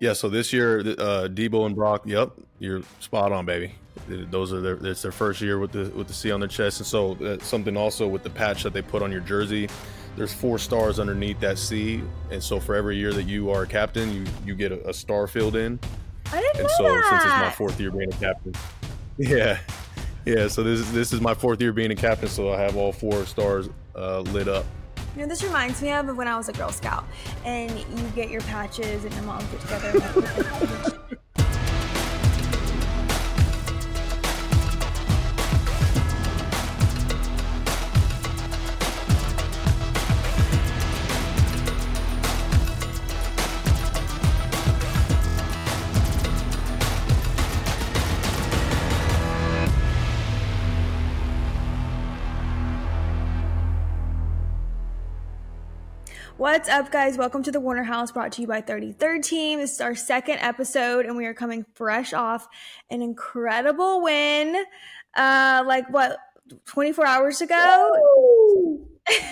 Yeah, so this year, Deebo and Brock, yep, you're spot on, baby. Those are it's their first year with the C on their chest. And so something also with the patch that they put on your jersey, there's 4 stars underneath that C. And so for every year that you are a captain, you get a star filled in. I didn't know that. And so since it's my 4th year being a captain. Yeah. Yeah, so this is my 4th year being a captain, so I have all 4 stars lit up. You know, this reminds me of when I was a Girl Scout, and you get your patches and your mom put together. What's up, guys? Welcome to The Warner House, brought to you by 33rd Team. This is our 2nd episode, and we are coming fresh off an incredible win, 24 hours ago?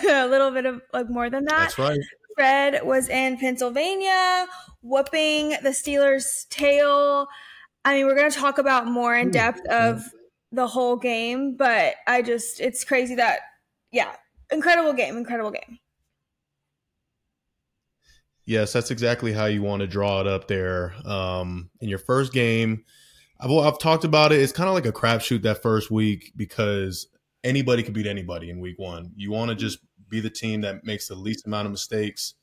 A little bit of, more than that. That's right. Fred was in Pennsylvania, whooping the Steelers' tail. I mean, we're going to talk about more in depth of the whole game, but it's crazy that, yeah, incredible game. Yes, that's exactly how you want to draw it up there. In your first game, I've talked about it. It's kind of like a crapshoot that first week because anybody could beat anybody in week one. You want to just be the team that makes the least amount of mistakes.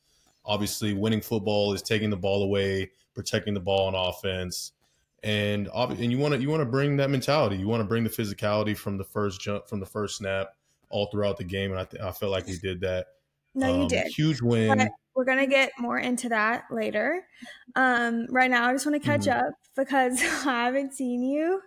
Obviously, winning football is taking the ball away, protecting the ball on offense, and you want to bring that mentality. You want to bring the physicality from the first jump, from the first snap, all throughout the game. And I felt like we did that. No, you did. Huge win. We're going to get more into that later. Right now, I just want to catch up because I haven't seen you.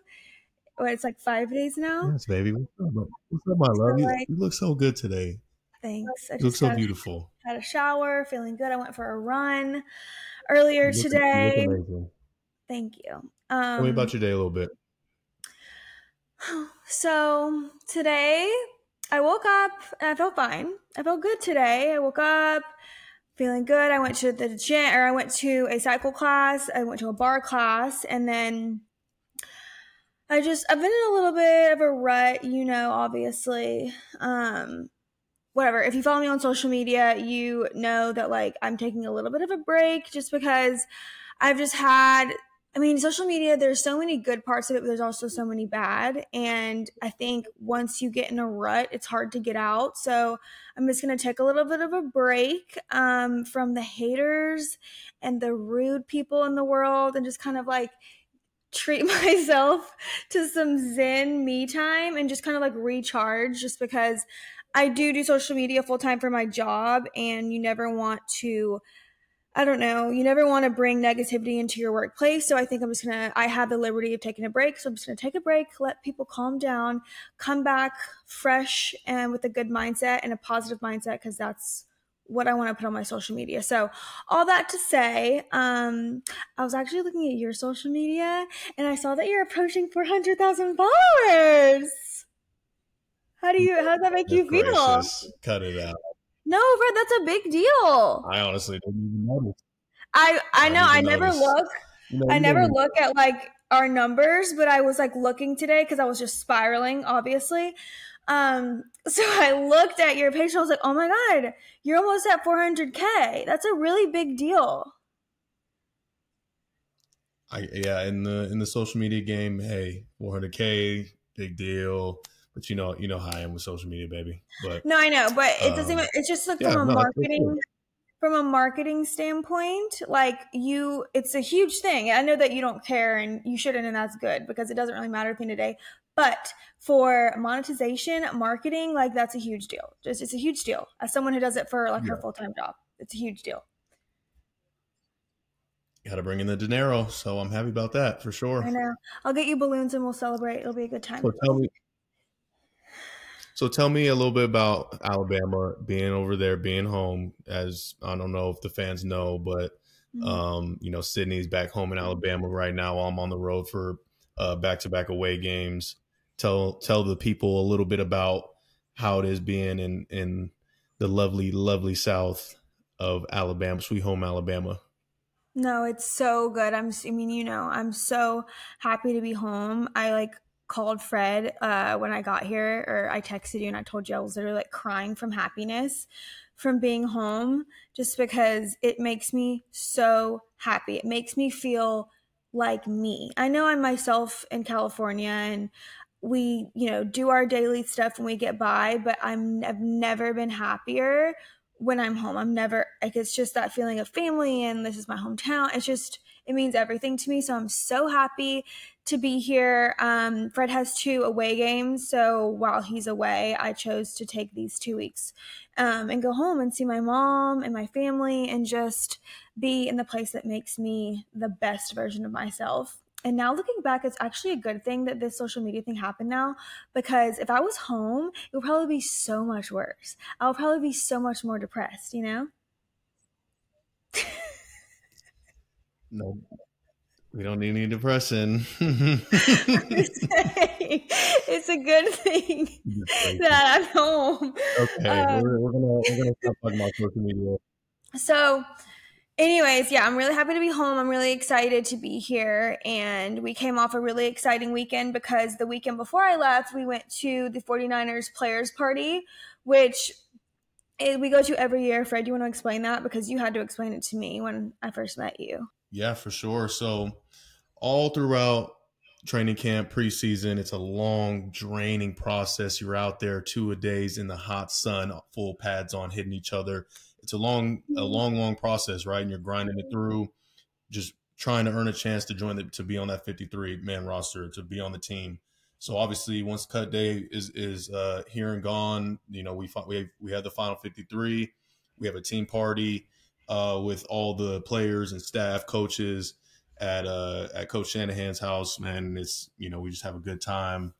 It's like 5 days now? Yes, baby. What's up, my love? You look so good today. Thanks. You look so beautiful. Had a shower, feeling good. I went for a run earlier today. You look amazing. Thank you. Tell me about your day a little bit. So today, I woke up and I felt fine. I felt good today. I woke up feeling good. I went to the gym, or I went to a cycle class. I went to a bar class, and then I've been in a little bit of a rut, obviously. Whatever. If you follow me on social media, you know that I'm taking a little bit of a break just because I've just had. I mean, social media, there's so many good parts of it, but there's also so many bad. And I think once you get in a rut, it's hard to get out. So I'm just going to take a little bit of a break from the haters and the rude people in the world and just kind of treat myself to some zen me time and just kind of recharge, just because I do social media full time for my job, and you never want to you never want to bring negativity into your workplace. So I think I have the liberty of taking a break. So I'm just going to take a break, let people calm down, come back fresh and with a good mindset and a positive mindset, because that's what I want to put on my social media. So all that to say, I was actually looking at your social media and I saw that you're approaching 400,000 followers. How does that make you feel? Cut it out. No, Fred, that's a big deal. I honestly didn't even notice. I know. I never look. I never look at our numbers, but I was looking today because I was just spiraling, obviously. So I looked at your page and I was like, oh my God, you're almost at 400K. That's a really big deal. In the social media game, hey, 400K, big deal. But you know how I am with social media, baby. But no, I know, but it doesn't. It's just from a marketing standpoint, it's a huge thing. I know that you don't care and you shouldn't, and that's good because it doesn't really matter at the end of the day. But for monetization, marketing, that's a huge deal. It's a huge deal. As someone who does it for her full-time job, it's a huge deal. Got to bring in the dinero, so I'm happy about that for sure. I know. I'll get you balloons and we'll celebrate. It'll be a good time. So tell me a little bit about Alabama, being over there, being home, as I don't know if the fans know, but, Sydney's back home in Alabama right now. I'm on the road for back-to-back away games. Tell the people a little bit about how it is being in the lovely, lovely south of Alabama, sweet home Alabama. No, it's so good. I'm so happy to be home. I called Fred when I got here, or I texted you and I told you I was literally crying from happiness from being home, just because it makes me so happy. It makes me feel like me. I know I'm myself in California and we, do our daily stuff and we get by, but I've never been happier when I'm home. I'm never it's just that feeling of family and this is my hometown. It means everything to me. So I'm so happy to be here. Fred has 2 away games. So while he's away, I chose to take these 2 weeks and go home and see my mom and my family and just be in the place that makes me the best version of myself. And now looking back, it's actually a good thing that this social media thing happened now, because if I was home, it would probably be so much worse. I would probably be so much more depressed, No, we don't need any depression. It's a good thing that I'm home. Okay, we're gonna stop talking about social media. So, anyways, yeah, I'm really happy to be home. I'm really excited to be here, and we came off a really exciting weekend because the weekend before I left, we went to the 49ers players party, which we go to every year. Fred, you want to explain that? Because you had to explain it to me when I first met you. Yeah, for sure. So all throughout training camp, preseason, it's a long, draining process. You're out there 2 a days in the hot sun, full pads on, hitting each other. It's a long process, right? And you're grinding it through, just trying to earn a chance to to be on that 53-man roster, to be on the team. So obviously, once cut day is here and gone, we had the final 53. We have a team party with all the players and staff, coaches at Coach Shanahan's house, man. And it's, we just have a good time,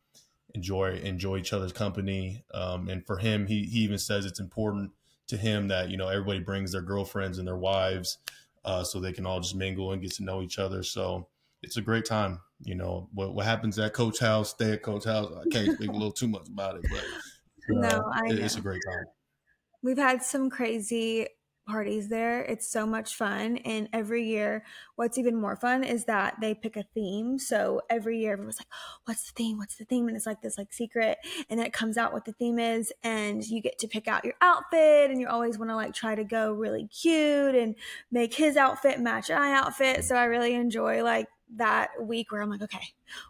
enjoy each other's company. And for him, he even says it's important to him that, everybody brings their girlfriends and their wives so they can all just mingle and get to know each other. So it's a great time. What happens at Coach House, stay at Coach House. I can't speak a little too much about it, but it's a great time. We've had some crazy parties there. It's so much fun. And every year, what's even more fun is that they pick a theme. So every year everyone's like, what's the theme? What's the theme? And it's this secret. And then it comes out what the theme is, and you get to pick out your outfit, and you always want to try to go really cute and make his outfit match my outfit. So I really enjoy that week where I'm okay,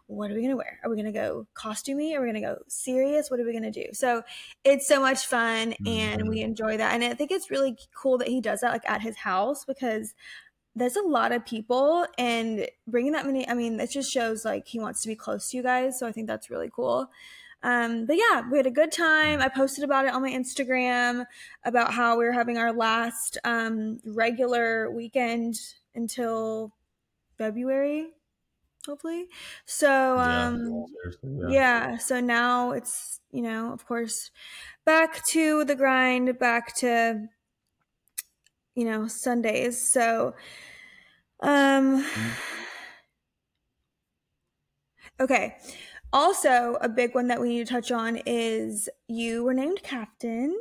what are we gonna wear? Are we gonna go costumey? Are we gonna go serious? What are we gonna do? So it's so much fun, and we enjoy that. And I think it's really cool that he does that at his house, because there's a lot of people, and bringing that many, it just shows he wants to be close to you guys. So I think that's really cool. But yeah, we had a good time. I posted about it on my Instagram about how we were having our last regular weekend until February, hopefully. So so now it's of course back to the grind, back to Sundays. So okay, also a big one that we need to touch on is you were named captain.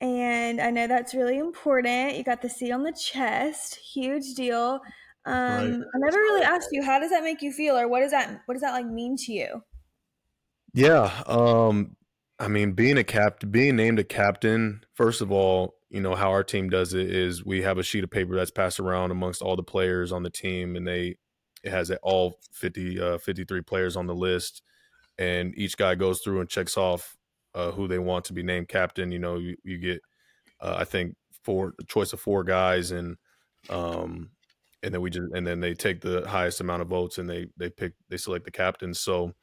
And I know that's really important. You got the C on the chest, huge deal. Right. I never really asked you, how does that make you feel, or what does that mean to you? Yeah. Being named a captain, first of all, how our team does it is we have a sheet of paper that's passed around amongst all the players on the team, and it has all 53 players on the list, and each guy goes through and checks off who they want to be named captain. You get I think a choice of 4 guys, and then they take the highest amount of votes, and they select the captain. So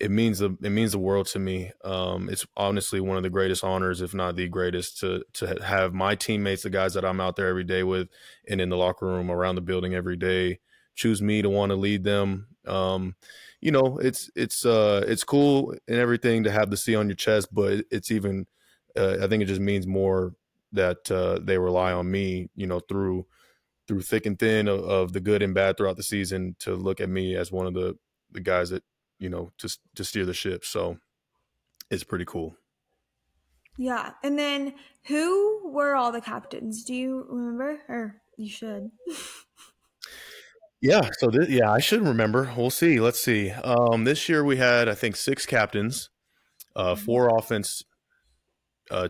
it means the world to me. It's honestly one of the greatest honors, if not the greatest, to have my teammates, the guys that I'm out there every day with and in the locker room, around the building every day, choose me to want to lead them. It's cool and everything to have the C on your chest, but it's even I think it just means more that they rely on me, through thick and thin of the good and bad throughout the season, to look at me as one of the guys that, to steer the ship. So it's pretty cool. Yeah. And then who were all the captains? Do you remember? Or you should. Yeah. So, I should remember. We'll see. Let's see. This year we had, I think, 6 captains, 4 offense,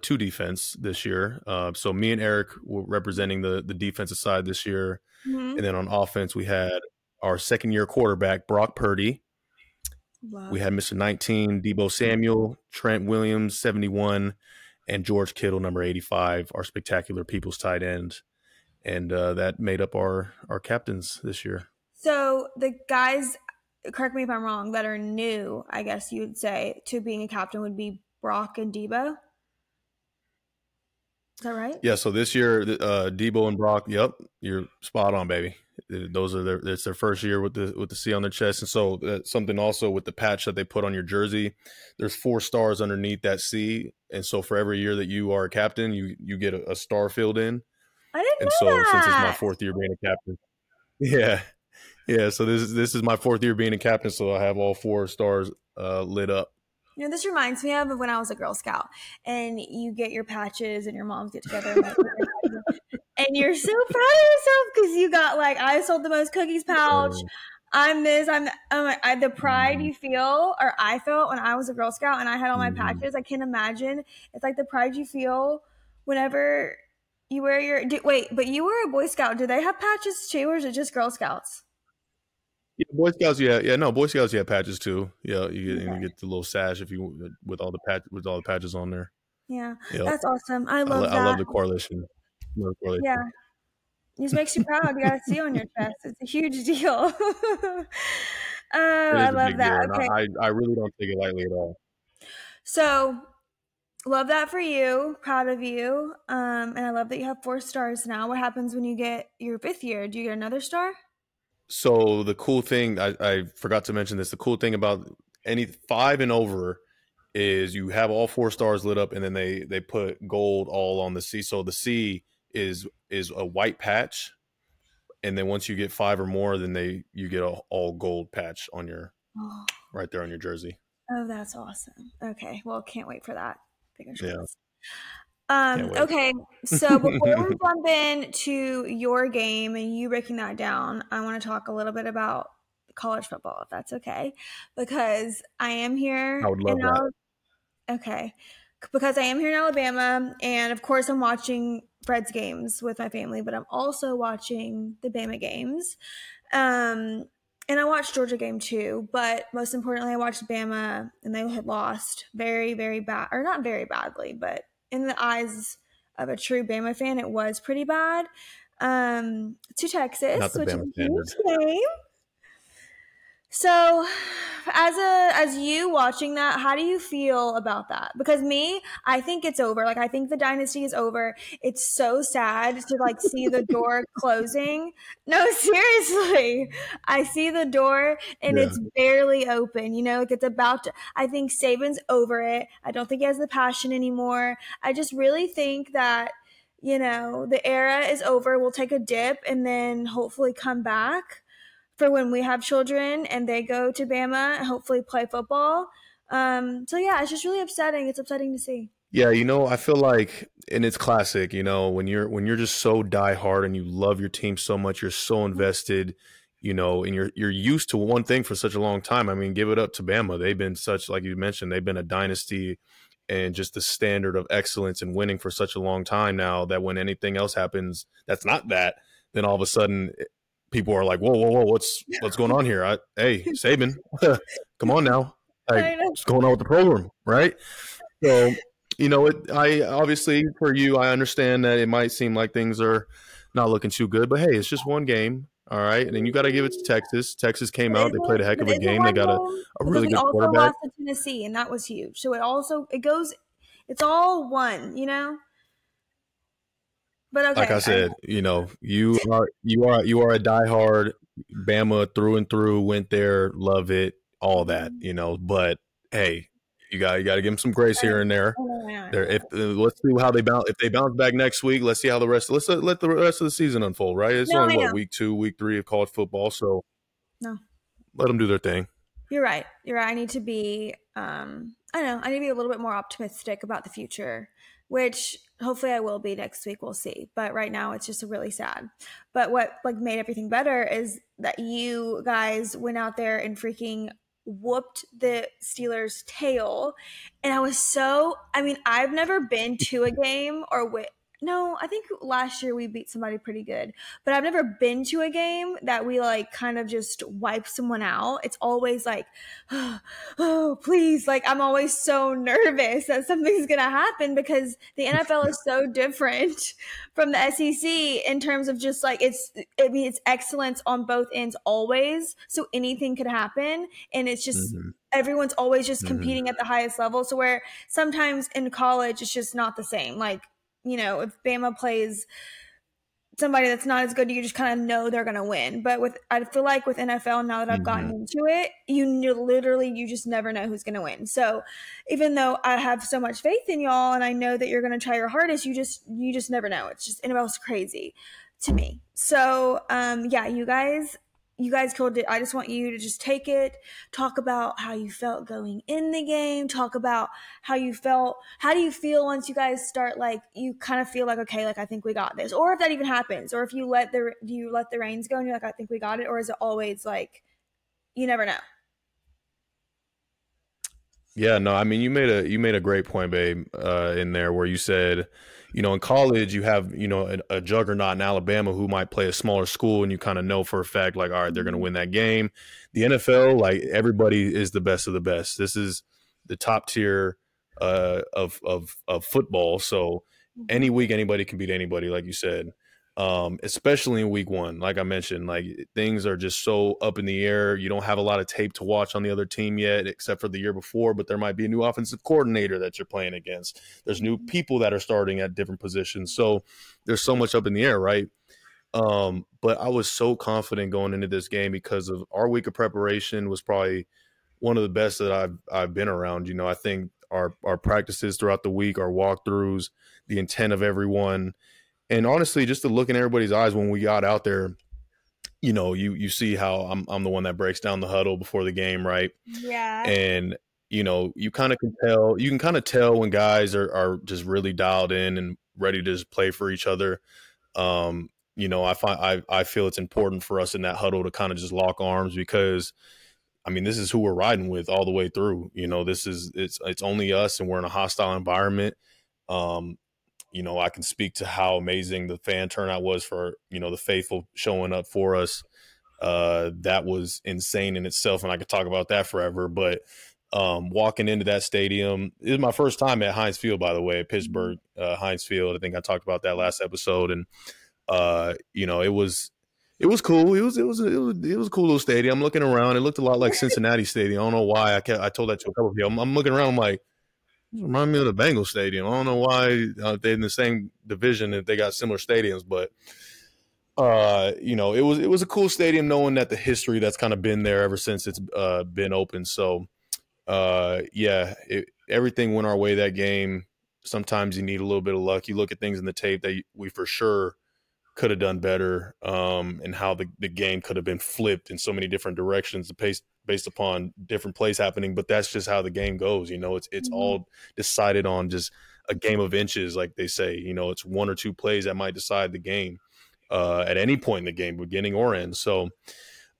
2 defense this year. So me and Eric were representing the defensive side this year. Mm-hmm. And then on offense, we had our second-year quarterback, Brock Purdy. Wow. We had Mr. 19, Deebo Samuel, Trent Williams, 71, and George Kittle, number 85, our spectacular people's tight end. And that made up our captains this year. So the guys, correct me if I'm wrong, that are new, I guess you would say, to being a captain would be Brock and Deebo. Is that right? Yeah. So this year, Deebo and Brock. Yep, you're spot on, baby. Those are their. It's their first year with the C on their chest, and so something also with the patch that they put on your jersey. There's 4 stars underneath that C, and so for every year that you are a captain, you get a star filled in. I didn't know that. And so since it's my 4th year being a captain, yeah. So this is my 4th year being a captain, so I have all 4 stars lit up. You know, this reminds me of when I was a Girl Scout and you get your patches and your moms get together and you're so proud of yourself because you got like, I sold the most cookies pouch. I'm this, I'm the pride you feel, or I felt when I was a Girl Scout and I had all my patches. I can't imagine. It's like the pride you feel whenever you wear your, but you were a Boy Scout. Do they have patches too? Or is it just Girl Scouts? Yeah, Boy Scouts, you have patches too. Yeah, you get the little sash with all the patches on there. Yeah, yep. That's awesome. I love the correlation. Yeah, it just makes you proud. You got a C on your chest. It's a huge deal. I love that. Okay. I really don't take it lightly at all. So, love that for you. Proud of you. And I love that you have 4 stars now. What happens when you get your 5th year? Do you get another star? So the cool thing, I forgot to mention this, the cool thing about any 5 and over is you have all 4 stars lit up and then they put gold all on the C. So the C is a white patch. And then once you get 5 or more, then you get an all gold patch on your right there on your jersey. Oh, that's awesome. Okay. Well, can't wait for that. Fingers crossed. Okay, so before we jump into your game and you breaking that down, I want to talk a little bit about college football, if that's okay, because I am here. I would love that. Okay, because I am here in Alabama, and of course I'm watching Fred's games with my family, but I'm also watching the Bama games, and I watched Georgia game too, but most importantly, I watched Bama, and they had lost very, very bad, or not very badly, but in the eyes of a true Bama fan, it was pretty bad to Texas, which Bama is a huge game. So, as you watching that, how do you feel about that? Because me, I think it's over. Like, I think the dynasty is over. It's so sad to like see the door closing. No, seriously, I see the door and it's barely open. You know, like it's about to. I think Saban's over it. I don't think he has the passion anymore. I just really think that, you know, the era is over. We'll take a dip and then hopefully come back for when we have children and they go to Bama and hopefully play football. So, yeah, it's just really upsetting. It's upsetting to see. Yeah, you know, I feel like, and it's classic, you know, when you're just so diehard and you love your team so much, you're so invested, you know, and you're used to one thing for such a long time. I mean, give it up to Bama. They've been such, like you mentioned, they've been a dynasty and just the standard of excellence and winning for such a long time now that when anything else happens that's not that, then all of a sudden – people are like, whoa, what's going on here? Saban, come on now. What's going on with the program, right? So, you know, I obviously for you, I understand that it might seem like things are not looking too good, but hey, it's just one game, all right? And then you got to give it to Texas. Texas came out. They played a heck of a game. They got a really good quarterback. We also lost to Tennessee, and that was huge. So it's all one, you know? But okay, like I said, you know, you are a diehard Bama through and through. Went there, love it, all that, you know. But hey, you got to give them some grace here and there. Let's see how they bounce. If they bounce back next week, let's see how the rest. Let's let the rest of the season unfold. Right? It's only week 2, week 3 of college football. So let them do their thing. You're right. I need to be. I need to be a little bit more optimistic about the future, which Hopefully I will be next week. We'll see. But right now it's just really sad. But what like made everything better is that you guys went out there and freaking whooped the Steelers' tail. And I was so – I mean, I've never been to a game or no, I think last year we beat somebody pretty good. But I've never been to a game that we, like, kind of just wipe someone out. It's always like, oh, please. Like, I'm always so nervous that something's going to happen because the NFL is so different from the SEC in terms of just, like, it's excellence on both ends always. So anything could happen. And it's just everyone's always just competing at the highest level. So where sometimes in college it's just not the same. Like, you know, if Bama plays somebody that's not as good, you just kind of know they're going to win. But I feel like with NFL, now that I've gotten into it, you just never know who's going to win. So even though I have so much faith in y'all and I know that you're going to try your hardest, you just never know. It's just NFL's crazy to me. So, yeah, you guys killed it. I just want you to just take it, talk about how you felt going in the game, talk about how you felt. How do you feel once you guys start, like, you kind of feel like, okay, like, I think we got this, or if that even happens, or if you let the reins go and you're like, I think we got it, or is it always like, you never know? Yeah, no, I mean, you made a great point, babe, in there where you said, you know, in college you have, you know, a juggernaut in Alabama who might play a smaller school, and you kind of know for a fact, like, all right, they're going to win that game. The NFL, like, everybody is the best of the best. This is the top tier of football. So any week anybody can beat anybody, like you said, especially in week one. Like I mentioned, like, things are just so up in the air. You don't have a lot of tape to watch on the other team yet, except for the year before, but there might be a new offensive coordinator that you're playing against. There's new people that are starting at different positions. So there's so much up in the air, right? But I was so confident going into this game because of our week of preparation was probably one of the best that I've been around. You know, I think our practices throughout the week, our walkthroughs, the intent of everyone, and honestly, just to look in everybody's eyes when we got out there, you know, you see how I'm the one that breaks down the huddle before the game, right? Yeah. And, you know, you can kind of tell when guys are just really dialed in and ready to just play for each other. You know, I feel it's important for us in that huddle to kind of just lock arms because, I mean, this is who we're riding with all the way through. You know, this is it's only us, and we're in a hostile environment. You know, I can speak to how amazing the fan turnout was for, you know, the faithful showing up for us. That was insane in itself, and I could talk about that forever. But walking into that stadium, it was my first time at Heinz Field, by the way, at Pittsburgh, Heinz Field. I think I talked about that last episode, and you know, it was cool. It was a cool little stadium. I'm looking around. It looked a lot like Cincinnati Stadium. I don't know why. I told that to a couple of people. I'm looking around. I'm like, remind me of the Bengals stadium. I don't know why they're in the same division if they got similar stadiums, but you know, it was a cool stadium knowing that the history that's kind of been there ever since it's been open. So yeah, everything went our way that game. Sometimes you need a little bit of luck. You look at things in the tape that we for sure could have done better, and how the game could have been flipped in so many different directions based upon different plays happening. But that's just how the game goes. You know, it's all decided on just a game of inches, like they say. You know, it's one or two plays that might decide the game at any point in the game, beginning or end. So,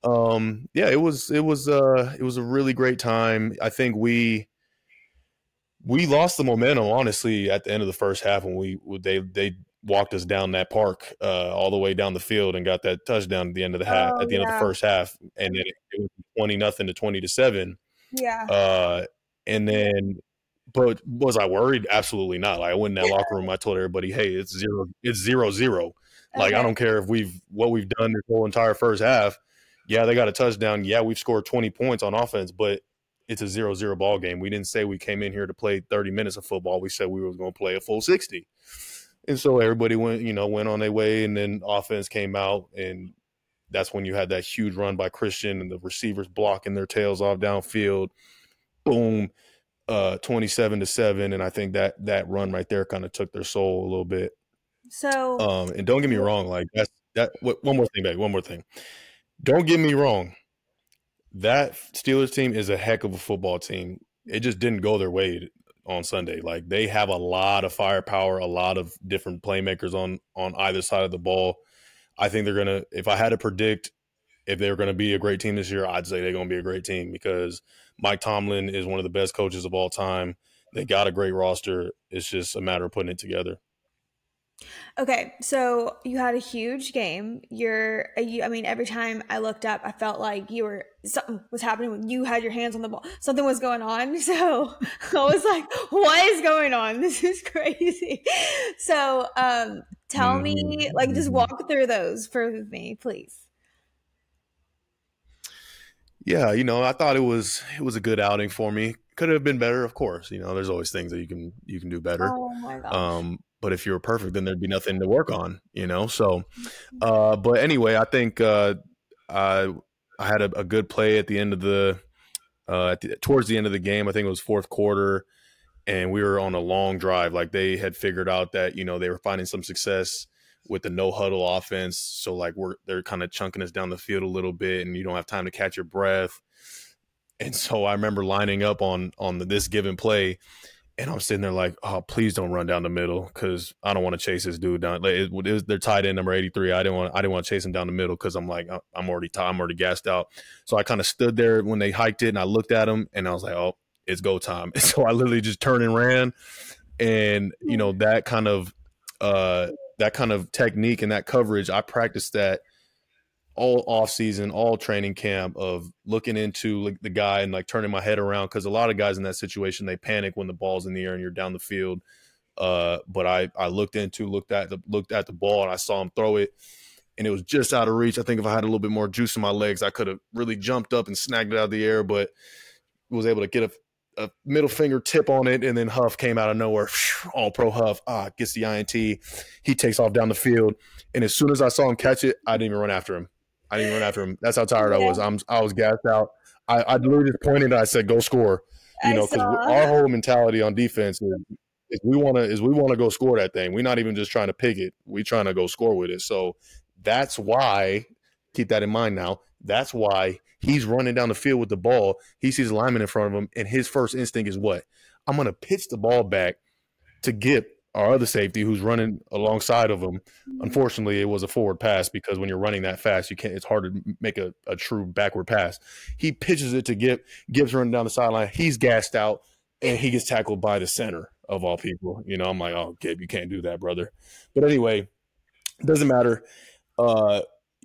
yeah, it was a really great time. I think we lost the momentum, honestly, at the end of the first half when they walked us down that park all the way down the field and got that touchdown at the end of the half, end of the first half, and then it was 20-0 to 20-7. Yeah. And then, but was I worried? Absolutely not. Like, I went in that locker room. I told everybody, hey, it's 0-0. Okay. Like, I don't care if what we've done this whole entire first half. Yeah, they got a touchdown. Yeah, we've scored 20 points on offense, but it's a 0-0 ball game. We didn't say we came in here to play 30 minutes of football. We said we were going to play a full 60. And so everybody went on their way, and then offense came out, and that's when you had that huge run by Christian and the receivers blocking their tails off downfield. Boom, 27-7, and I think that run right there kind of took their soul a little bit. So, and don't get me wrong, like that. One more thing. Don't get me wrong. That Steelers team is a heck of a football team. It just didn't go their way on Sunday. Like, they have a lot of firepower, a lot of different playmakers on either side of the ball. I think they're going to – if I had to predict if they're going to be a great team this year, I'd say they're going to be a great team because Mike Tomlin is one of the best coaches of all time. They got a great roster. It's just a matter of putting it together. Okay, so you had a huge game. I mean, every time I looked up, I felt like something was happening when you had your hands on the ball. Something was going on. So I was like, what is going on? This is crazy. So tell me, like, just walk through those for me, please. Yeah, you know, I thought it was a good outing for me. Could have been better, of course. You know, there's always things that you can do better. Oh my gosh. But if you were perfect, then there'd be nothing to work on, you know? So, but anyway, I think I had a good play at the end of towards the end of the game. I think it was fourth quarter, and we were on a long drive. Like, they had figured out that, you know, they were finding some success with the no huddle offense. So, like, they're kind of chunking us down the field a little bit, and you don't have time to catch your breath. And so I remember lining up on this given play. And I'm sitting there like, oh, please don't run down the middle because I don't want to chase this dude down. Like, they're tied in number 83. I didn't want to chase him down the middle because I'm like, I'm already gassed out. So I kind of stood there when they hiked it, and I looked at him, and I was like, oh, it's go time. And so I literally just turned and ran, and you know that kind of technique and that coverage, I practiced that all off season, all training camp, of looking into like the guy and like turning my head around. Cause a lot of guys in that situation, they panic when the ball's in the air and you're down the field. But I looked at the ball, and I saw him throw it, and it was just out of reach. I think if I had a little bit more juice in my legs, I could have really jumped up and snagged it out of the air, but was able to get a middle finger tip on it. And then Huff came out of nowhere, all pro Huff, gets the INT. He takes off down the field. And as soon as I saw him catch it, I didn't even run after him. That's how tired I was. I was gassed out. I literally just pointed and I said, "Go score." You know, because our whole mentality on defense is we want to go score that thing. We're not even just trying to pick it. We're trying to go score with it. So that's why, keep that in mind now. That's why he's running down the field with the ball. He sees a lineman in front of him, and his first instinct is what? I'm going to pitch the ball back to Gibb, our other safety, who's running alongside of him. Unfortunately, it was a forward pass because when you're running that fast, you can't. It's hard to make a true backward pass. He pitches it to Gibb. Gibb's running down the sideline. He's gassed out, and he gets tackled by the center of all people. You know, I'm like, oh, Gibb, you can't do that, brother. But anyway, it doesn't matter.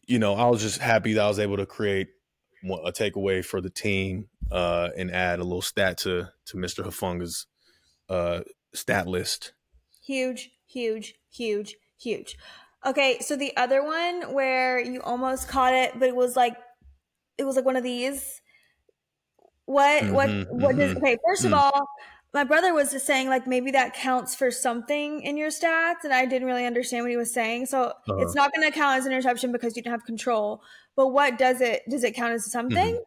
You know, I was just happy that I was able to create a takeaway for the team and add a little stat to Mr. Hafunga's stat list. Huge, huge, huge, huge. Okay, so the other one where you almost caught it, but it was like one of these. What does? Okay, first of all, my brother was just saying like maybe that counts for something in your stats, and I didn't really understand what he was saying. So It's not going to count as an interception because you don't have control. But what does it? Does it count as something? Mm-hmm.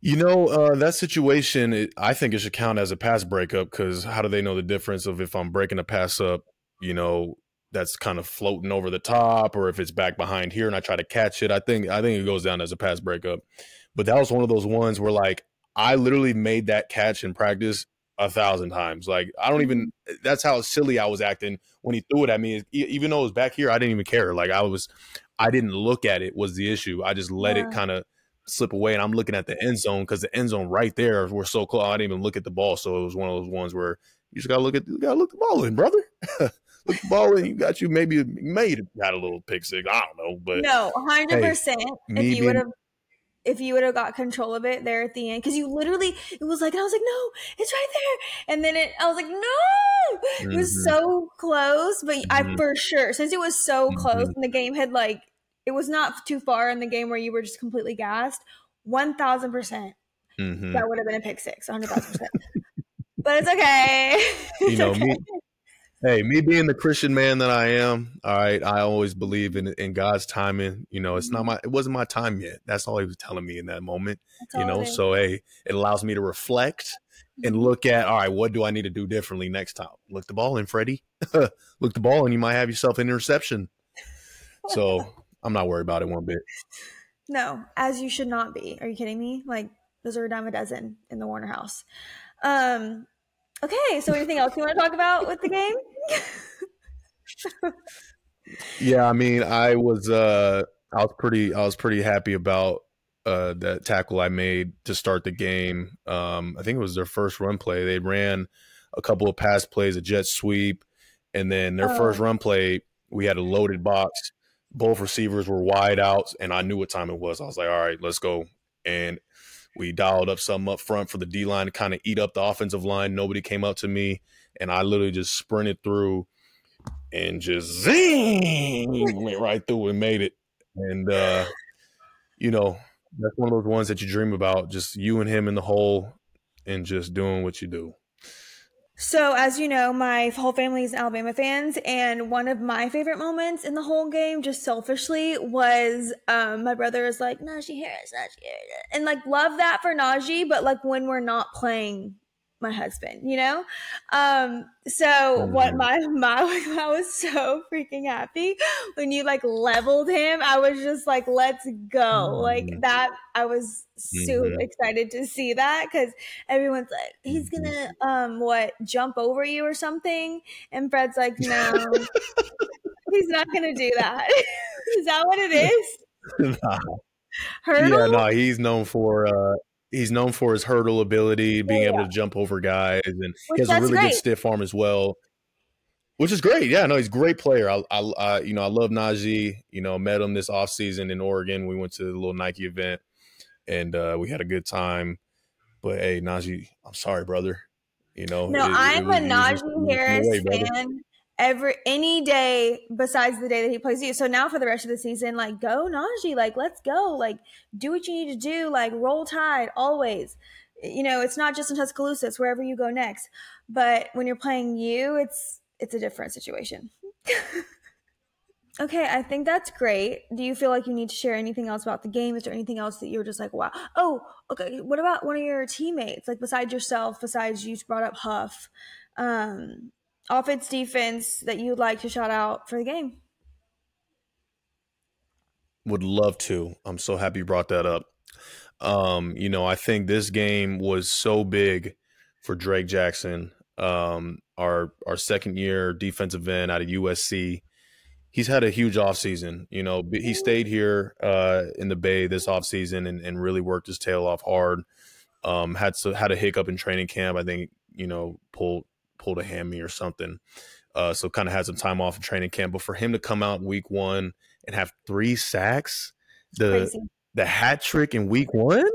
You know, that situation, I think it should count as a pass breakup because how do they know the difference of if I'm breaking a pass up, you know, that's kind of floating over the top or if it's back behind here and I try to catch it. I think it goes down as a pass breakup. But that was one of those ones where, like, I literally made that catch in practice 1,000 times. Like, that's how silly I was acting when he threw it at me. Even though it was back here, I didn't even care. Like, I didn't look at it was the issue. I just let it kind of slip away, and I'm looking at the end zone because the end zone right there, we're so close. I didn't even look at the ball, so it was one of those ones where you just gotta look the ball in, brother. Look the ball in. You maybe made got a little pick six. I don't know, but no, 100%. If you would have got control of it there at the end, because you literally it was like, and I was like, no, it's right there, and then I was like, no, it was so close, but I for sure since it was so close and the game had like. It was not too far in the game where you were just completely gassed. 1,000%. That would have been a pick six, 100,000%. But it's okay. It's okay. Me being the Christian man that I am, all right, I always believe in God's timing. You know, it wasn't my time yet. That's all he was telling me in that moment. That's so it allows me to reflect and look at, all right, what do I need to do differently next time? Look the ball in, Freddie. Look the ball in, you might have yourself an interception. So I'm not worried about it one bit. No, as you should not be. Are you kidding me? Like, those are a dime a dozen in the Warner House. Okay, so anything else you want to talk about with the game? Yeah, I mean, I was pretty happy about that tackle I made to start the game. I think it was their first run play. They ran a couple of pass plays, a jet sweep, and then their first run play, we had a loaded box. Both receivers were wide out, and I knew what time it was. I was like, all right, let's go. And we dialed up something up front for the D-line to kind of eat up the offensive line. Nobody came up to me, and I literally just sprinted through and just zing, went right through and made it. And, you know, that's one of those ones that you dream about, just you and him in the hole and just doing what you do. So, as you know, my whole family is Alabama fans, and one of my favorite moments in the whole game, just selfishly, was my brother is like, Najee Harris, Najee Harris. And, like, love that for Najee, but, like, when we're not playing my husband, you know? I was so freaking happy when you, like, leveled him. I was just like, let's go. Like, that, I was super excited to see that, because everyone's like, he's gonna jump over you or something, and Fred's like, no, he's not gonna do that. Is that what it is? Nah. Hurdle? Yeah, no, he's known for his hurdle ability, being able to jump over guys, and he has a really good stiff arm as well, which is great. Yeah, no, he's a great player. I love Najee. You know, met him this offseason in Oregon. We went to the little Nike event, and we had a good time. But, hey, Najee, I'm sorry, brother. You know, no, I'm a Najee Harris fan. Any day besides the day that he plays you. So now for the rest of the season, like, go Najee, like, let's go, like, do what you need to do, like, roll tide always. You know, it's not just in Tuscaloosa, it's wherever you go next. But when you're playing you, it's a different situation. Okay, I think that's great. Do you feel like you need to share anything else about the game? Is there anything else that you were just like, wow? Oh, okay, what about one of your teammates? Like, besides yourself, besides you brought up Huff, offense, defense that you'd like to shout out for the game? Would love to. I'm so happy you brought that up. You know, I think this game was so big for Drake Jackson, our second-year defensive end out of USC. He's had a huge offseason. You know, he stayed here in the Bay this offseason and really worked his tail off hard. Had a hiccup in training camp. I think, you know, pulled a hammy or something. So kind of had some time off in training camp. But for him to come out in week one and have 3 sacks, the hat trick in week one,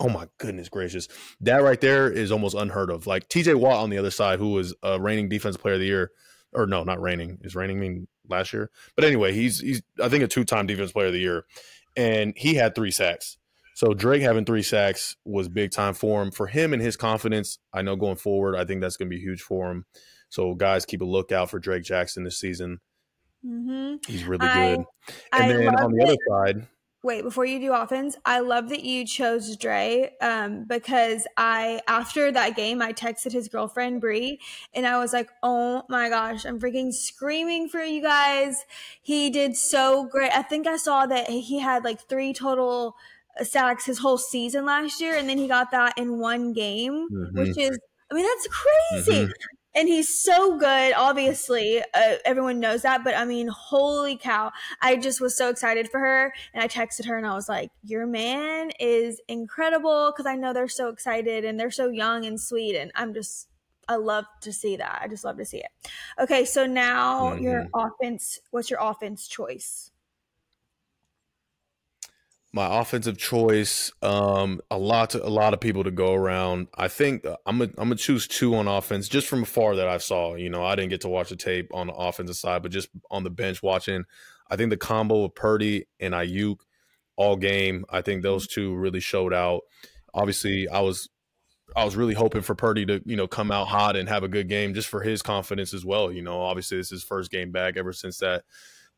oh my goodness gracious. That right there is almost unheard of. Like TJ Watt on the other side, who was a reigning defensive player of the year, or no, not reigning. Is reigning mean last year? But anyway, he's I think a 2-time defensive player of the year. And he had 3 sacks. So Drake having 3 sacks was big time for him. For him and his confidence, I know going forward, I think that's going to be huge for him. So, guys, keep a lookout for Drake Jackson this season. Mm-hmm. He's really good. And then on the other side. Wait, before you do offense, I love that you chose Dre because after that game, I texted his girlfriend, Bree, and I was like, oh my gosh, I'm freaking screaming for you guys. He did so great. I think I saw that he had like 3 total – sacks his whole season last year, and then he got that in one game, which is, I mean, that's crazy. And he's so good, obviously. Everyone knows that, but I mean, holy cow. I just was so excited for her, and I texted her, and I was like, your man is incredible, because I know they're so excited, and they're so young and sweet, and I love to see that. I just love to see it. Okay, so now your offense, what's your offense choice? My offensive choice, a lot of people to go around. I think I'm gonna choose 2 on offense, just from afar that I saw. You know, I didn't get to watch the tape on the offensive side, but just on the bench watching, I think the combo of Purdy and Ayuk all game, I think those 2 really showed out. Obviously, I was really hoping for Purdy to, you know, come out hot and have a good game, just for his confidence as well. You know, obviously this is his first game back ever since that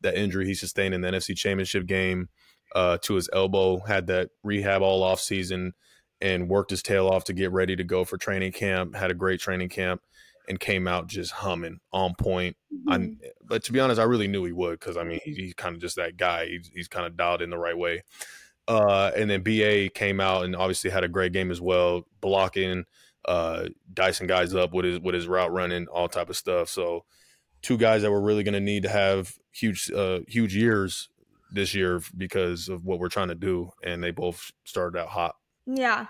injury he sustained in the NFC Championship game. To his elbow, had that rehab all off season and worked his tail off to get ready to go for training camp, had a great training camp, and came out just humming, on point. But to be honest, I really knew he would, because, I mean, he's kind of just that guy. He's kind of dialed in the right way. And then B.A. came out and obviously had a great game as well, blocking, dicing guys up with his route running, all type of stuff. So two guys that we're really going to need to have huge years this year because of what we're trying to do, and they both started out hot. Yeah.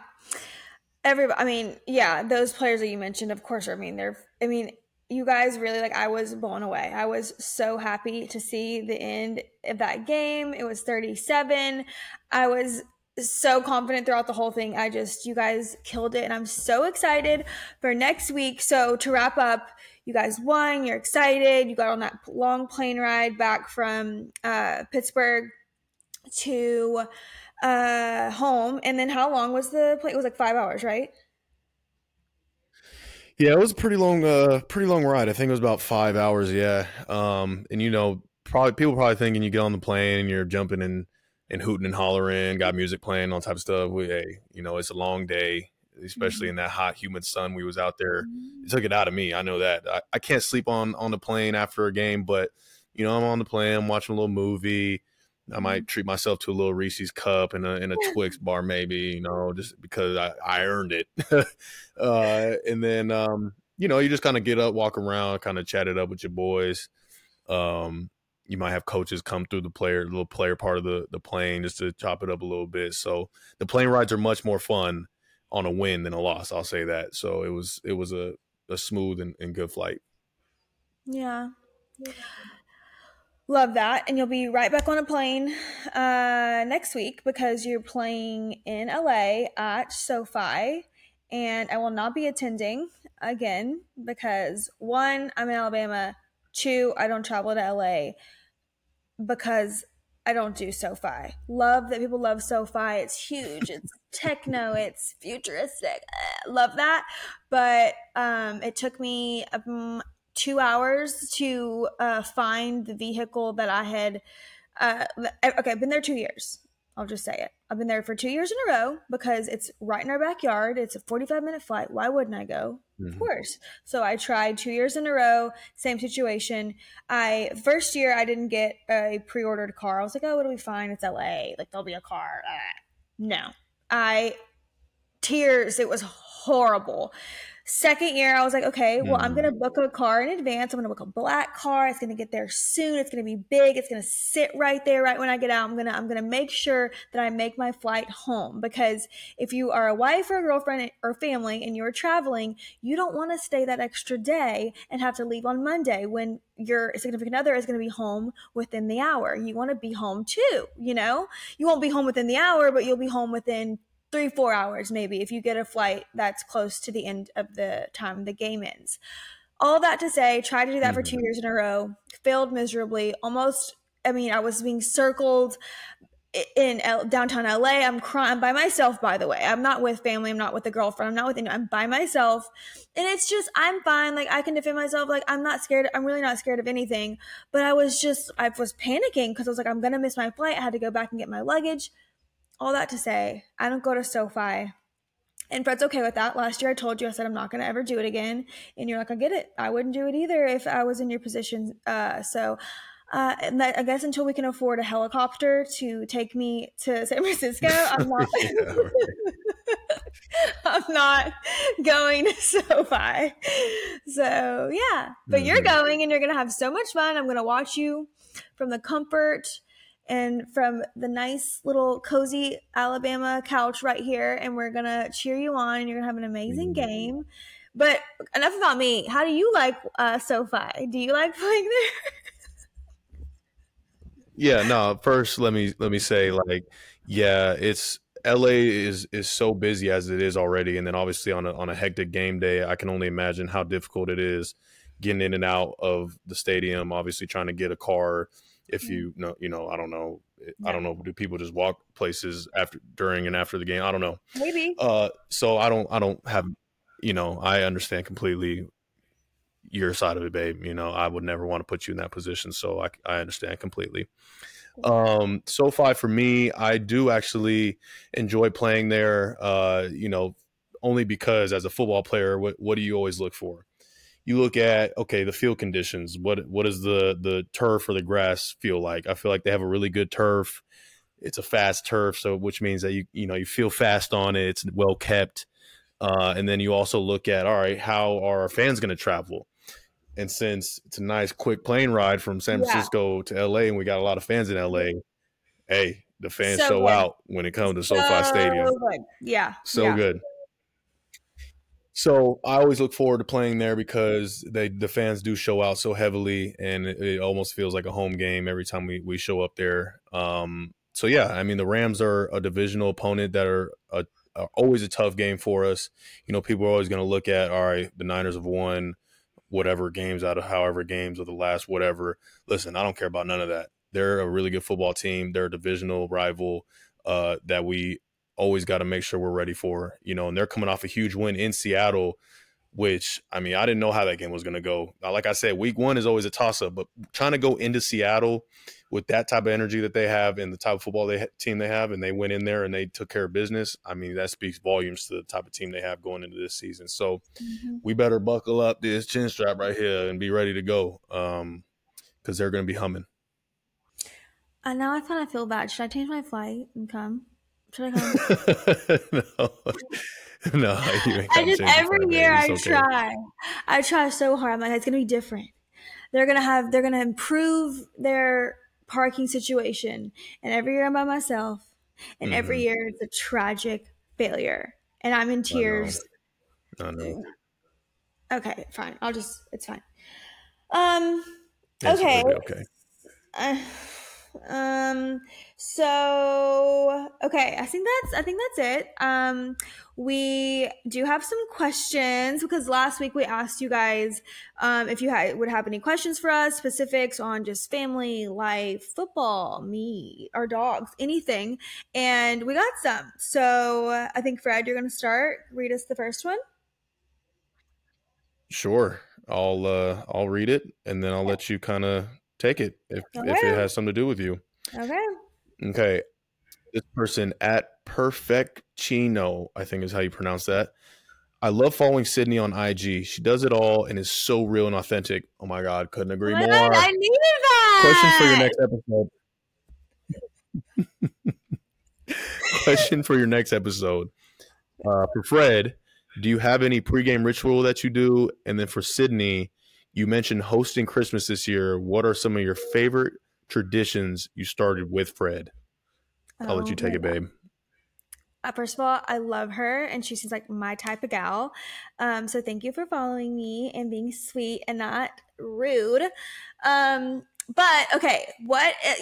Everybody, I mean, yeah, those players that you mentioned, of course, you guys really, I was blown away. I was so happy to see the end of that game. It was 37. I was so confident throughout the whole thing. You guys killed it, and I'm so excited for next week. So to wrap up, you guys won, you're excited, you got on that long plane ride back from Pittsburgh to home. And then how long was the plane? It was 5 hours, right? Yeah, it was a pretty long ride. I think it was about 5 hours. Yeah. And people probably thinking you get on the plane and you're jumping and hooting and hollering, got music playing, all type of stuff. It's a long day, especially in that hot, humid sun. We was out there. It took it out of me. I know that I can't sleep on the plane after a game, but I'm on the plane, I'm watching a little movie. I might treat myself to a little Reese's cup and a Twix bar, maybe, just because I earned it. And then, you just kind of get up, walk around, kind of chat it up with your boys. You might have coaches come through the little player part of the plane just to chop it up a little bit. So the plane rides are much more fun on a win than a loss. I'll say that. So it was a smooth and good flight. Yeah. Love that. And you'll be right back on a plane next week because you're playing in LA at SoFi. And I will not be attending again because 1, I'm in Alabama. 2, I don't travel to LA because I don't do SoFi. Love that people love SoFi. It's huge. It's techno. It's futuristic. Love that. But it took me 2 hours to find the vehicle that I had. I've been there 2 years. I'll just say it. I've been there for 2 years in a row because it's right in our backyard. It's a 45-minute flight. Why wouldn't I go? Of course. So I tried 2 years in a row, same situation. First year I didn't get a pre-ordered car. I was like, oh, it'll be fine. It's LA. There'll be a car. No. Tears. It was horrible. Second year, I was like, okay, well, I'm going to book a car in advance. I'm going to book a black car. It's going to get there soon. It's going to be big. It's going to sit right there right when I get out. I'm going to make sure that I make my flight home, because if you are a wife or a girlfriend or family and you're traveling, you don't want to stay that extra day and have to leave on Monday when your significant other is going to be home within the hour. You want to be home too, You won't be home within the hour, but you'll be home within 3-4 hours maybe if you get a flight that's close to the end of the time the game ends. All that to say, tried to do that for 2 years in a row, failed miserably. I was being circled in downtown LA. I'm crying by myself, by the way. I'm not with family. I'm not with a girlfriend. I'm not with anyone. I'm by myself. And it's just, I'm fine. I can defend myself. I'm not scared. I'm really not scared of anything. But I was panicking because I was like, I'm going to miss my flight. I had to go back and get my luggage. All that to say, I don't go to SoFi, and Fred's okay with that. Last year I told you, I said I'm not going to ever do it again, and you're like, I get it. I wouldn't do it either if I was in your position. And I guess until we can afford a helicopter to take me to San Francisco, I'm not. Yeah, right. I'm not going to SoFi. So yeah, but you're going, and you're going to have so much fun. I'm going to watch you from the comfort and from the nice little cozy Alabama couch right here, and we're going to cheer you on, and you're going to have an amazing game. But enough about me. How do you like SoFi? Do you like playing there? Yeah, no, first let me say, yeah, it's LA is so busy as it is already, and then obviously on a hectic game day, I can only imagine how difficult it is getting in and out of the stadium, obviously trying to get a car. If I don't know. Yeah. I don't know. Do people just walk places after, during, and after the game? I don't know. Maybe. So I don't have, I understand completely your side of it, babe. I would never want to put you in that position. So I understand completely. SoFi for me, I do actually enjoy playing there, only because as a football player, what do you always look for? You look at, okay, the field conditions. What does the turf or the grass feel like? I feel like they have a really good turf. It's a fast turf, so which means that you feel fast on it. It's well kept. And then you also look at, all right, how are our fans going to travel? And since it's a nice quick plane ride from San Francisco to LA, and we got a lot of fans in LA, hey, the fans show out when it comes to SoFi Stadium. So good. So I always look forward to playing there because the fans do show out so heavily, and it almost feels like a home game every time we show up there. So, yeah, I mean, the Rams are a divisional opponent that are always a tough game for us. You know, people are always going to look at, all right, the Niners have won whatever games out of however games or the last whatever. Listen, I don't care about none of that. They're a really good football team. They're a divisional rival that we always got to make sure we're ready for, you know, and they're coming off a huge win in Seattle, which, I mean, I didn't know how that game was going to go. Like I said, week one is always a toss-up, but trying to go into Seattle with that type of energy that they have and the type of football team they have, and they went in there and they took care of business, I mean, that speaks volumes to the type of team they have going into this season. So we better buckle up this chin strap right here and be ready to go because they're going to be humming. And now I kind of feel bad. Should I change my flight and come? Should I come? No, you ain't. I just every year I try so hard. I'm like, it's gonna be different. They're gonna improve their parking situation. And every year I'm by myself. And every year it's a tragic failure. And I'm in tears. I know. Okay, fine. It's fine. Okay. Really okay. Okay, I think that's it. We do have some questions because last week we asked you guys if you would have any questions for us, specifics on just family life, football, me, our dogs, anything, and we got some. So I think Fred, you're going to start. Read us the first one. Sure, I'll read it and then I'll let you kind of take it if it has something to do with you. Okay. This person at Perfectchino, I think is how you pronounce that. I love following Sydney on IG. She does it all and is so real and authentic. Oh my God, couldn't agree more. I needed that. Question for your next episode. For Fred, do you have any pregame ritual that you do? And then for Sydney, you mentioned hosting Christmas this year. What are some of your favorite traditions you started with Fred? I'll let you take it, babe. First of all, I love her and she seems like my type of gal. So thank you for following me and being sweet and not rude. But okay,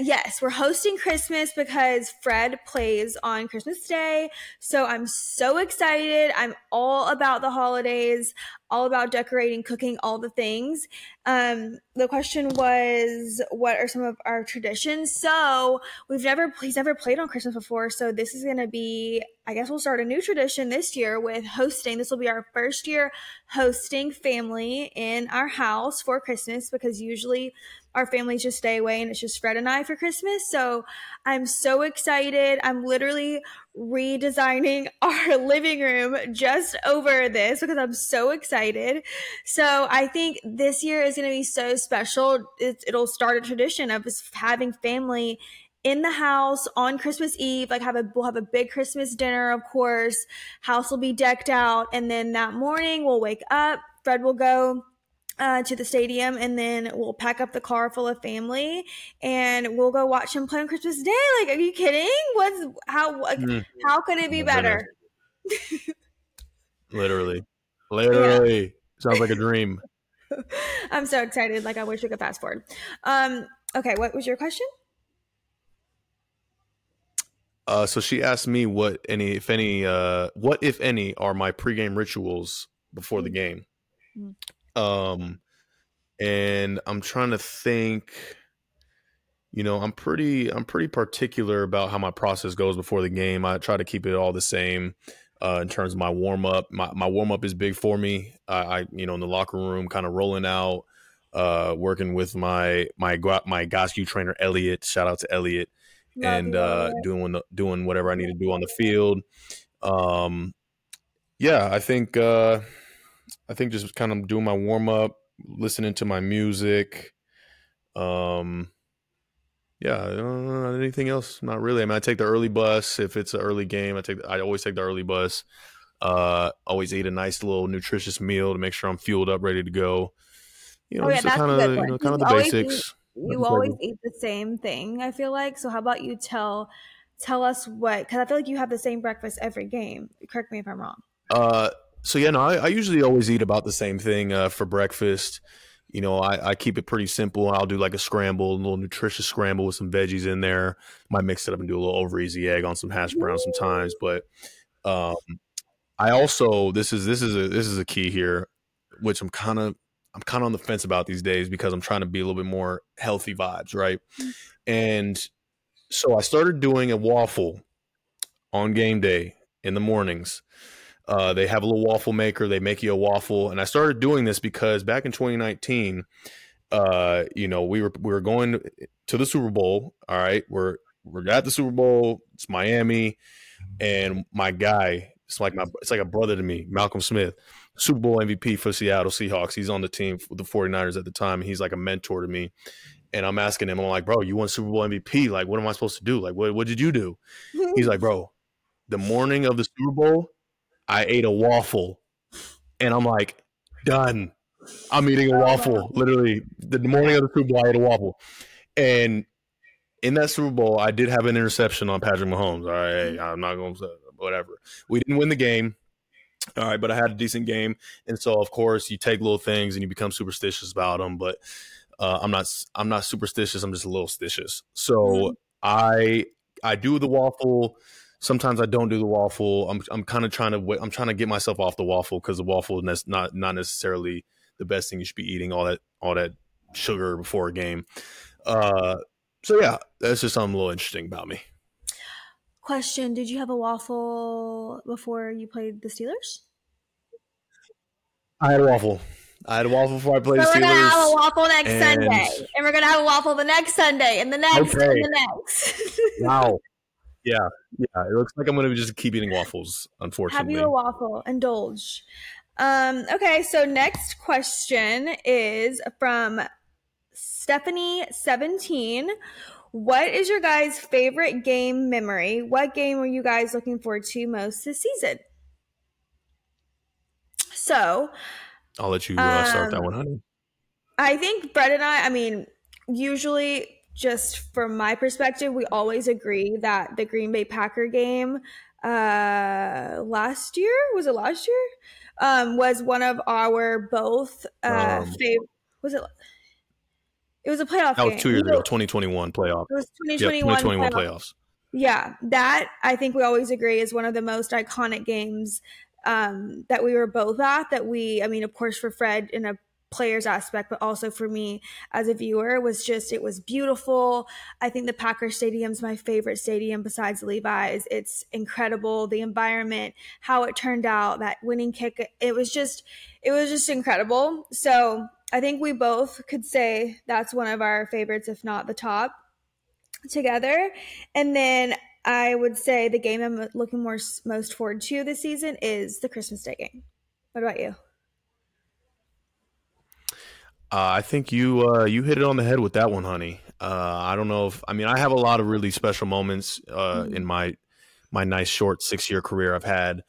yes, we're hosting Christmas because Fred plays on Christmas Day. So I'm so excited. I'm all about the holidays, all about decorating, cooking, all the things. The question was, what are some of our traditions? So he's never played on Christmas before. So this is going to be, I guess we'll start a new tradition this year with hosting. This will be our first year hosting family in our house for Christmas because usually our families just stay away and it's just Fred and I for Christmas. So I'm so excited. I'm literally redesigning our living room just over this because I'm so excited. So I think this year is going to be so special. It'll start a tradition of us having family in the house on Christmas Eve. Like we'll have a big Christmas dinner, of course. House will be decked out. And then that morning we'll wake up. Fred will go to the stadium, and then we'll pack up the car full of family and we'll go watch him play on Christmas Day. Like, are you kidding? How could it be better? Literally. Yeah. Sounds like a dream. I'm so excited. Like, I wish we could fast forward. Okay. What was your question? So she asked me what, if any, are my pregame rituals before the game? And I'm trying to think, you know, I'm pretty particular about how my process goes before the game. I try to keep it all the same, in terms of my warm up. My warm up is big for me. I, you know, in the locker room, kind of rolling out, working with my GOSQ trainer, Elliot, shout out to Elliot. Love and, you, Elliot. Doing whatever I need to do on the field. Yeah, I think just kind of doing my warm up, listening to my music. Yeah, I don't know anything else. Not really. I mean, I take the early bus. If it's an early game, I always take the early bus. Always eat a nice little nutritious meal to make sure I'm fueled up, ready to go. You know, oh, yeah, just kind of the basics. You always eat the same thing, I feel like. So how about you tell us what – because I feel like you have the same breakfast every game. Correct me if I'm wrong. I usually always eat about the same thing for breakfast. You know, I keep it pretty simple. I'll do like a little nutritious scramble with some veggies in there. Might mix it up and do a little over easy egg on some hash brown sometimes. But I also this is a key here, which I'm kind of on the fence about these days because I'm trying to be a little bit more healthy vibes, right? And so I started doing a waffle on game day in the mornings. They have a little waffle maker. They make you a waffle. And I started doing this because back in 2019, we were going to the Super Bowl. All right. We're at the Super Bowl. It's Miami. And my guy, it's like a brother to me, Malcolm Smith, Super Bowl MVP for Seattle Seahawks. He's on the team with the 49ers at the time. He's like a mentor to me. And I'm asking him, I'm like, bro, you won Super Bowl MVP. Like, what am I supposed to do? Like, what did you do? He's like, bro, the morning of the Super Bowl, I ate a waffle, and I'm like, done. I'm eating a waffle. Literally, the morning of the Super Bowl, I ate a waffle. And in that Super Bowl, I did have an interception on Patrick Mahomes. All right, I'm not going to say whatever. We didn't win the game. All right, but I had a decent game. And so, of course, you take little things and you become superstitious about them. But I'm not superstitious. I'm just a little stitious. So I do the waffle. Sometimes I don't do the waffle. I'm trying to get myself off the waffle because the waffle is not necessarily the best thing you should be eating. All that sugar before a game. So yeah, that's just something a little interesting about me. Question: did you have a waffle before you played the Steelers? I had a waffle. Before I played the Steelers. We're gonna have a waffle next Sunday, and we're gonna have a waffle the next Sunday, and the next, and the next. Wow. Yeah. It looks like I'm going to just keep eating waffles, unfortunately. Have you a waffle? Indulge. Okay, so next question is from Stephanie17. What is your guys' favorite game memory? What game were you guys looking forward to most this season? So I'll let you start that one, honey. I think Brett and I mean, usually – just from my perspective, we always agree that the Green Bay Packer game last year was one of our both favorite. Was it? It was a playoff. That was 2 years ago, 2021 playoff. It was 2021 playoffs. Yeah, that I think we always agree is one of the most iconic games that we were both at. Of course, for Fred in a players aspect, but also for me as a viewer, it was beautiful. I think the Packer Stadium's my favorite stadium besides Levi's. It's incredible. The environment, how it turned out, that winning kick, it was just incredible. So I think we both could say that's one of our favorites, if not the top together. And then I would say the game I'm looking most forward to this season is the Christmas Day game. What about you? I think you hit it on the head with that one, honey. I don't know if I have a lot of really special moments in my nice short 6-year career I've had.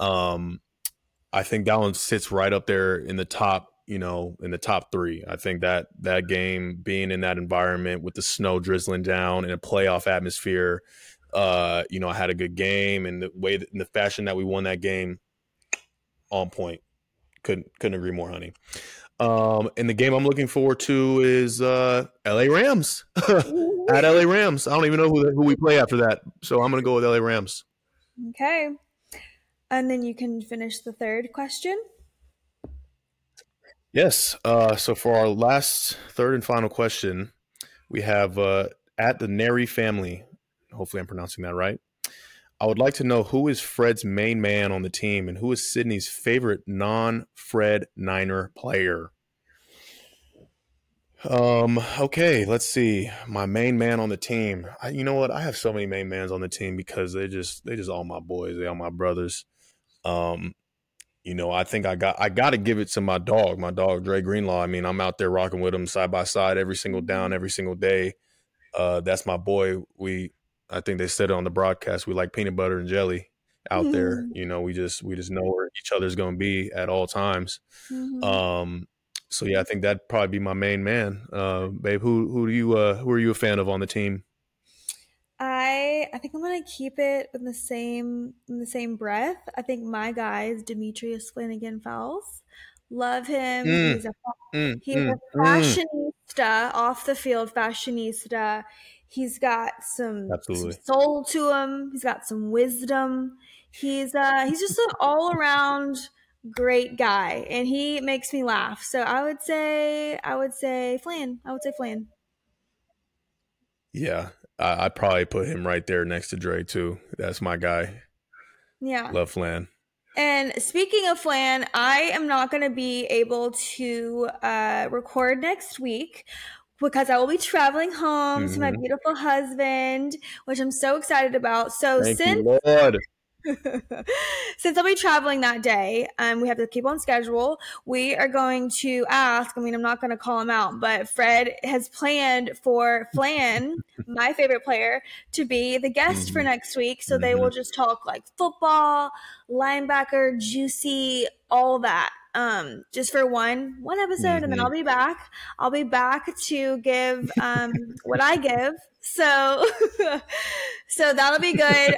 I think that one sits right up there in the top, in the top three. I think that game, being in that environment with the snow drizzling down in a playoff atmosphere, I had a good game, and the fashion that we won that game, on point. Couldn't agree more, honey. And the game I'm looking forward to is LA Rams. At LA Rams. I don't even know who we play after that. So I'm going to go with LA Rams. Okay. And then you can finish the third question. Yes. So for our last, third and final question, we have at the Neri family. Hopefully I'm pronouncing that right. I would like to know who is Fred's main man on the team and who is Sydney's favorite non-Fred Niner player. Okay, let's see. My main man on the team. You know what? I have so many main mans on the team because they just all my boys. They all my brothers. I think I got to give it to my dog, Dre Greenlaw. I mean, I'm out there rocking with him side by side, every single down, every single day. That's my boy. I think they said it on the broadcast. We like peanut butter and jelly. out mm-hmm. there. You know, we just know where each other's going to be at all times. Mm-hmm. So yeah, I think that'd probably be my main man. Babe, who are you a fan of on the team? I think I'm gonna keep it in the same breath. I think my guy is Demetrius Flanagan Fowles. Love him. He's a fashionista, off the field fashionista. He's got some soul to him. He's got some wisdom. He's just an all around great guy, and he makes me laugh. So I would say Flan. I would say Flan. Yeah. I probably put him right there next to Dre too. That's my guy. Yeah. Love Flan. And speaking of Flan, I am not going to be able to record next week because I will be traveling home to my beautiful husband, which I'm so excited about. So Thank you, Lord. Since I'll be traveling that day, we have to keep on schedule. We are going to ask, I'm not going to call him out, but Fred has planned for Flan, my favorite player, to be the guest for next week. So they will just talk like football, linebacker, juicy, all that. Just for one episode, and then I'll be back. To give what I give. So that'll be good.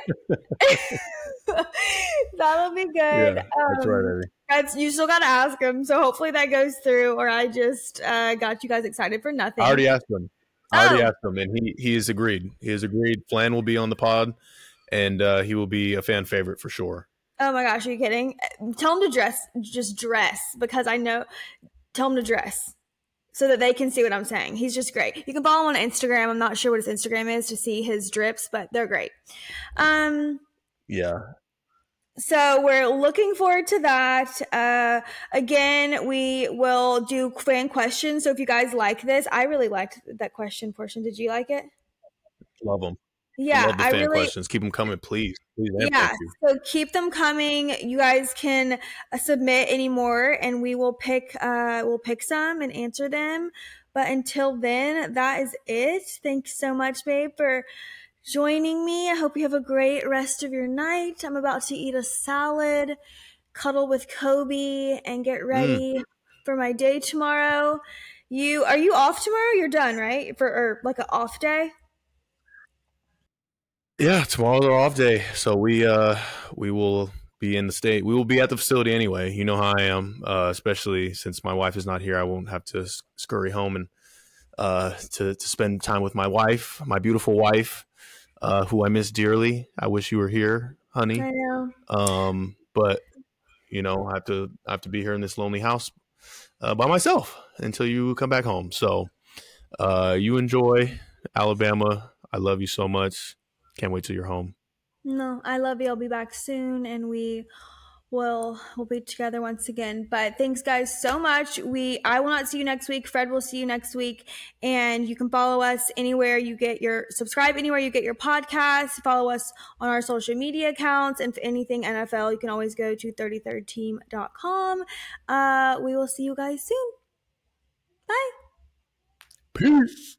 That'll be good. Yeah, that's right, Abby. You still got to ask him. So hopefully that goes through, or I just got you guys excited for nothing. I already asked him, and he has agreed. Flan will be on the pod, and he will be a fan favorite for sure. Oh my gosh, are you kidding? Tell him to dress. Just dress, because I know. Tell him to dress so that they can see what I'm saying. He's just great. You can follow him on Instagram. I'm not sure what his Instagram is to see his drips, but they're great. Yeah. So we're looking forward to that. Again, we will do fan questions. So if you guys like this, I really liked that question portion. Did you like it? Love them. Yeah, love the fan questions. Keep them coming, please. Yeah, so keep them coming. You guys can submit any more, and we will pick. We'll pick some and answer them. But until then, that is it. Thanks so much, babe, for joining me. I hope you have a great rest of your night. I'm about to eat a salad, cuddle with Kobe, and get ready for my day tomorrow. Are you off tomorrow? You're done, right? Or like an off day? Yeah, tomorrow's our off day, so we will be in the state. We will be at the facility anyway. You know how I am, especially since my wife is not here. I won't have to scurry home and to spend time with my wife, my beautiful wife, who I miss dearly. I wish you were here, honey. I know. But you know, I have to be here in this lonely house by myself until you come back home. So you enjoy Alabama. I love you so much. Can't wait till you're home. No, I love you. I'll be back soon, and we will be together once again. But thanks, guys, so much. I will not see you next week. Fred will see you next week. And you can follow us anywhere you get subscribe anywhere you get your podcast. Follow us on our social media accounts. And for anything NFL, you can always go to 33rdteam.com. We will see you guys soon. Bye. Peace.